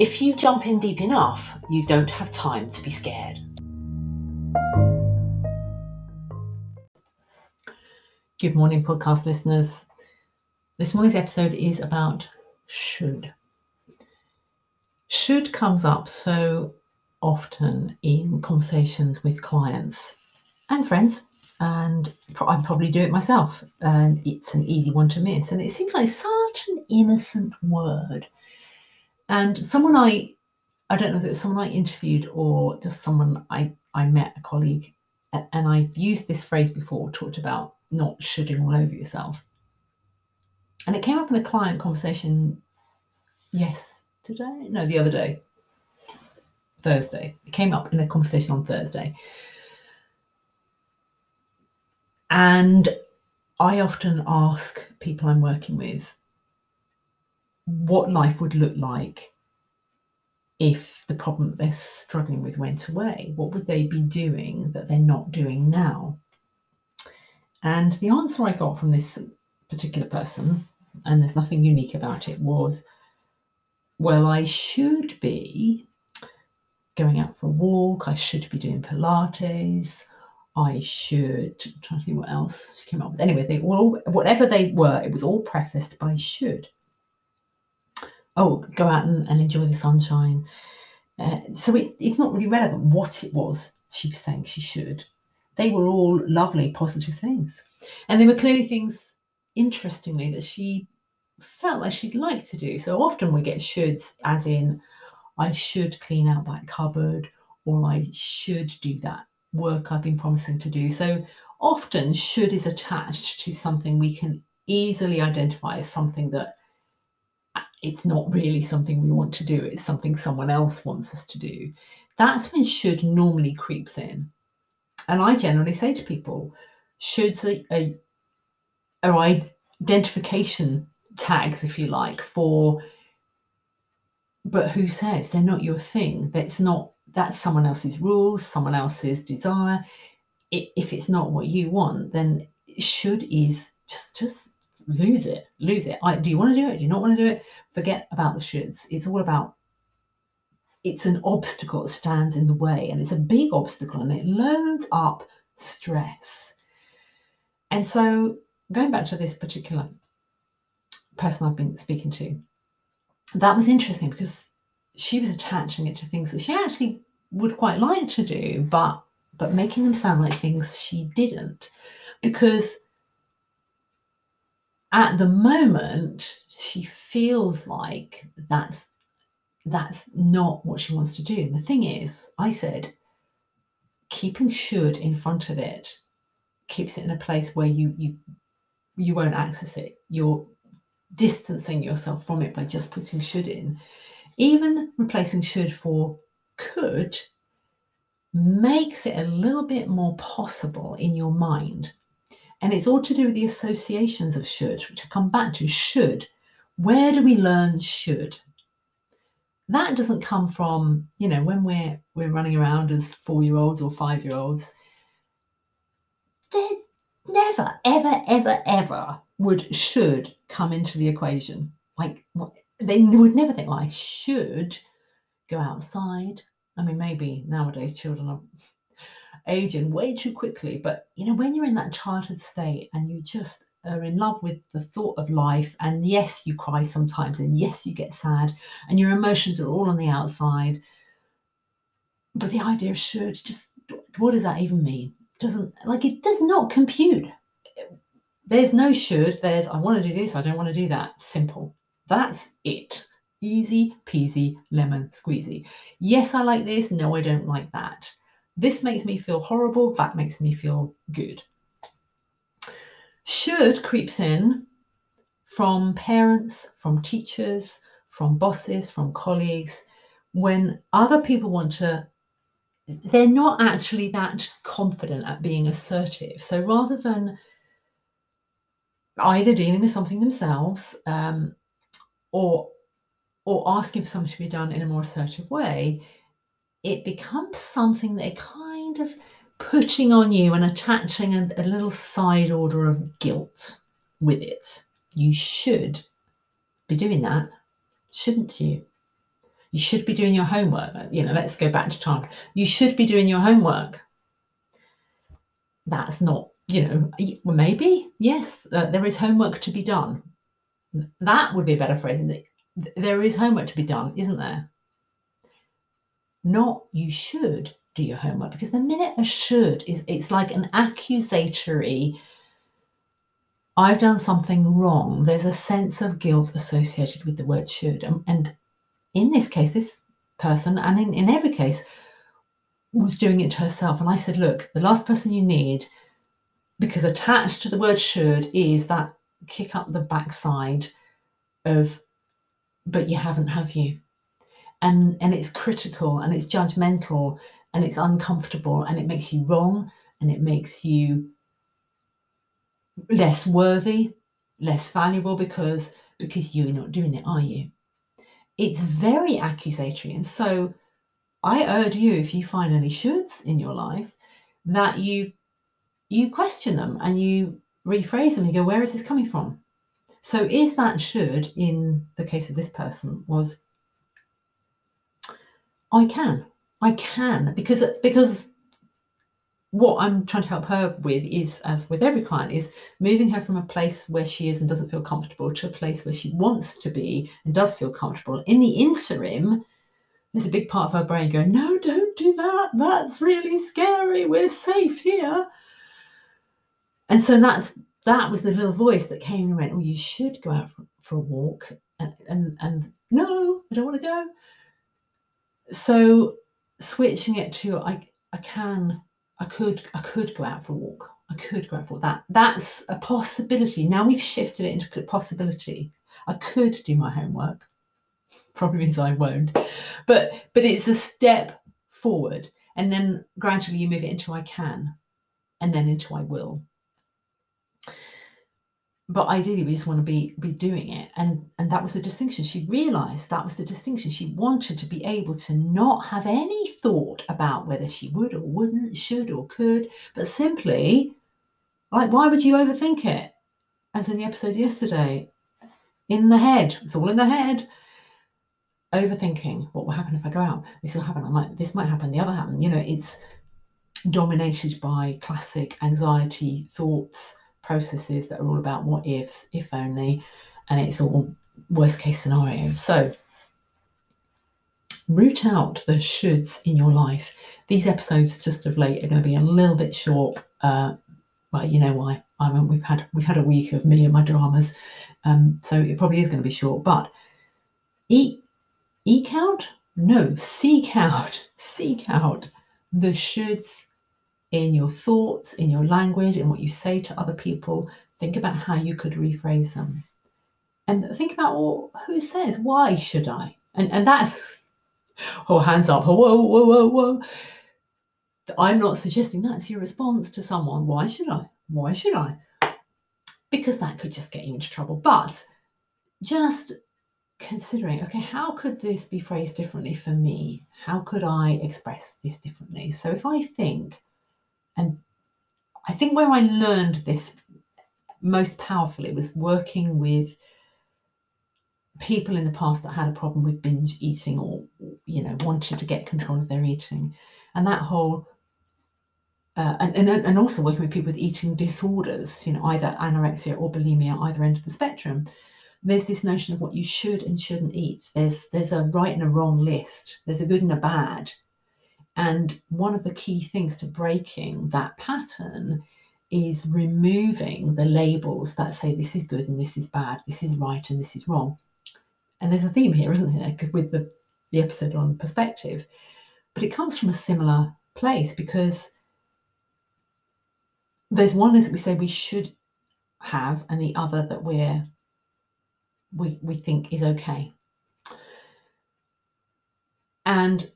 if you jump in deep enough, you don't have time to be scared. Good morning, podcast listeners. This morning's episode is about should. Should comes up so often in conversations with clients and friends, and I probably do it myself, and it's an easy one to miss. And it seems like such an innocent word. And someone I don't know if it was someone I interviewed or just someone I met, a colleague, and I've used this phrase before, talked about not shoulding all over yourself. And it came up in a client conversation Thursday. It came up in a conversation on Thursday. And I often ask people I'm working with, what life would look like if the problem they're struggling with went away? What would they be doing that they're not doing now? And the answer I got from this particular person, and there's nothing unique about it, was, well, I should be going out for a walk, I should be doing Pilates, I should, I'm trying to think what else she came up with. Anyway, whatever they were, it was all prefaced by should. Oh, go out and enjoy the sunshine. So it's not really relevant what it was she was saying she should. They were all lovely, positive things. And they were clearly things, interestingly, that she felt like she'd like to do. So often we get shoulds as in, I should clean out that cupboard, or I should do that work I've been promising to do. So often should is attached to something we can easily identify as something that it's not really something we want to do. It's something someone else wants us to do. That's when should normally creeps in. And I generally say to people, shoulds are identification tags, if you like, for, but who says? They're not your thing. That's someone else's rules, someone else's desire. If it's not what you want, then should is just lose it. Do you want to do it? Do you not want to do it? Forget about the shoulds. It's all about, it's an obstacle that stands in the way, and it's a big obstacle, and it loads up stress. And so going back to this particular person I've been speaking to, that was interesting because she was attaching it to things that she actually would quite like to do, but making them sound like things she didn't, because at the moment, she feels like that's not what she wants to do. And the thing is, I said, keeping should in front of it keeps it in a place where you won't access it. You're distancing yourself from it by just putting should in. Even replacing should for could makes it a little bit more possible in your mind. And it's all to do with the associations of should, which I come back to. Should. Where do we learn should? That doesn't come from, when we're running around as 4-year-olds or 5-year-olds. They never, ever, ever, ever would should come into the equation. Like, they would never think, I should go outside. I mean, maybe nowadays children are aging way too quickly, but when you're in that childhood state and you just are in love with the thought of life, and yes, you cry sometimes, and yes, you get sad, and your emotions are all on the outside, but the idea of should, just what does that even mean? It does not compute. There's no should. There's I want to do this, I don't want to do that. Simple. That's it. Easy peasy lemon squeezy. Yes, I like this. No, I don't like that. This makes me feel horrible. That makes me feel good. Should creeps in from parents, from teachers, from bosses, from colleagues, when other people want to they're not actually that confident at being assertive. So rather than either dealing with something themselves or asking for something to be done in a more assertive way, it becomes something that they're kind of putting on you and attaching a little side order of guilt with it. You should be doing that, shouldn't you? You should be doing your homework. You know, let's go back to time. You should be doing your homework. That's not, you know, maybe, yes, there is homework to be done. That would be a better phrase. There is homework to be done, isn't there? Not you should do your homework, because the minute a should is, it's like an accusatory, I've done something wrong. There's a sense of guilt associated with the word should. And in this case, this person, and in every case, was doing it to herself. And I said, look, the last person you need, because attached to the word should is that kick up the backside of, but you haven't, have you? And it's critical, and it's judgmental, and it's uncomfortable, and it makes you wrong, and it makes you less worthy, less valuable, because you're not doing it, are you? It's very accusatory. And so I urge you, if you find any shoulds in your life, that you question them and you rephrase them and you go, where is this coming from? So is that should, in the case of this person, was I can, because what I'm trying to help her with is, as with every client, is moving her from a place where she is and doesn't feel comfortable to a place where she wants to be and does feel comfortable. In the interim, there's a big part of her brain going, no, don't do that. That's really scary. We're safe here. And so that was the little voice that came and went, oh, you should go out for a walk. And no, I don't want to go. So switching it to, I could go out for a walk. I could go out for that. That's a possibility. Now we've shifted it into possibility. I could do my homework. Problem is I won't. But it's a step forward. And then gradually you move it into I can, and then into I will. But ideally we just want to be doing it. And that was the distinction. She realized that was the distinction. She wanted to be able to not have any thought about whether she would or wouldn't, should or could, but simply, like, why would you overthink it? As in the episode yesterday, in the head, it's all in the head. Overthinking, what will happen if I go out? This will happen, this might happen, the other happen. You know, it's dominated by classic anxiety thoughts, processes that are all about what ifs, if only, and it's all worst case scenario. So root out the shoulds in your life. These episodes just of late are going to be a little bit short, but you know why. I mean, we've had a week of me and my dramas, so it probably is going to be short, but seek out the shoulds in your thoughts, in your language, in what you say to other people. Think about how you could rephrase them. And think about, well, who says, why should I? And that's, oh, hands up, whoa. I'm not suggesting that's your response to someone. Why should I? Because that could just get you into trouble. But just considering, okay, how could this be phrased differently for me? How could I express this differently? So if I think, and I think where I learned this most powerfully was working with people in the past that had a problem with binge eating or, you know, wanted to get control of their eating. And that whole, and also working with people with eating disorders, you know, either anorexia or bulimia, either end of the spectrum. There's this notion of what you should and shouldn't eat. There's a right and a wrong list. There's a good and a bad. And one of the key things to breaking that pattern is removing the labels that say this is good and this is bad, this is right and this is wrong. And there's a theme here, isn't there? Because with the episode on perspective. But it comes from a similar place, because there's one is that we say we should have, and the other that we think is okay. And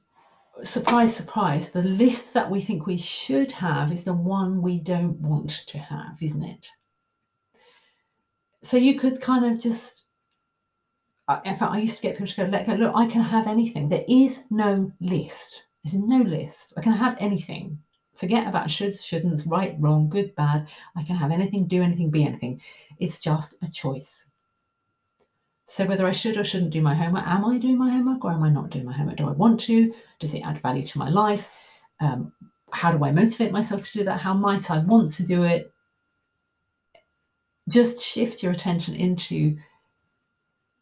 surprise, surprise, the list that we think we should have is the one we don't want to have, isn't it? So you could kind of just, in fact, I used to get people to go, let go, look, I can have anything. There is no list. There's no list. I can have anything. Forget about shoulds, shouldn'ts, right, wrong, good, bad. I can have anything, do anything, be anything. It's just a choice. So whether I should or shouldn't do my homework, am I doing my homework or am I not doing my homework? Do I want to? Does it add value to my life? How do I motivate myself to do that? How might I want to do it? Just shift your attention into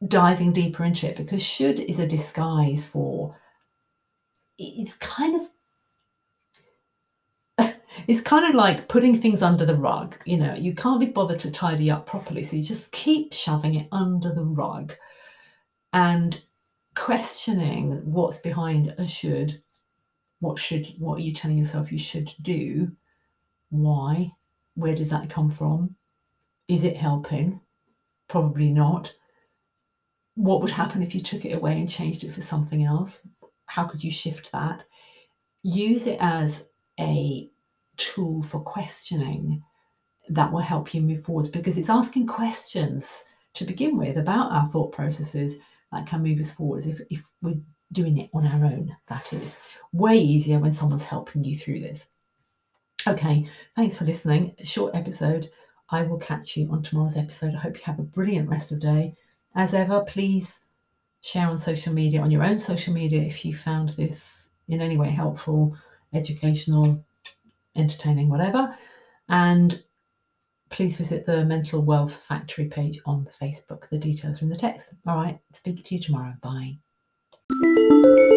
diving deeper into it, because should is a disguise for, it's kind of like putting things under the rug. You know, you can't be bothered to tidy up properly, so you just keep shoving it under the rug and questioning what's behind a should. What are you telling yourself you should do? Why? Where does that come from? Is it helping? Probably not. What would happen if you took it away and changed it for something else? How could you shift that? Use it as a tool for questioning that will help you move forward, because it's asking questions to begin with about our thought processes that can move us forwards if we're doing it on our own. That is way easier when someone's helping you through this. Okay, thanks for listening. Short episode. I will catch you on tomorrow's episode. I hope you have a brilliant rest of the day. As ever, please share on social media, on your own social media, if you found this in any way helpful, educational, entertaining, whatever. And please visit the Mental Wealth Factory page on Facebook. The details are in the text. All right, speak to you tomorrow. Bye.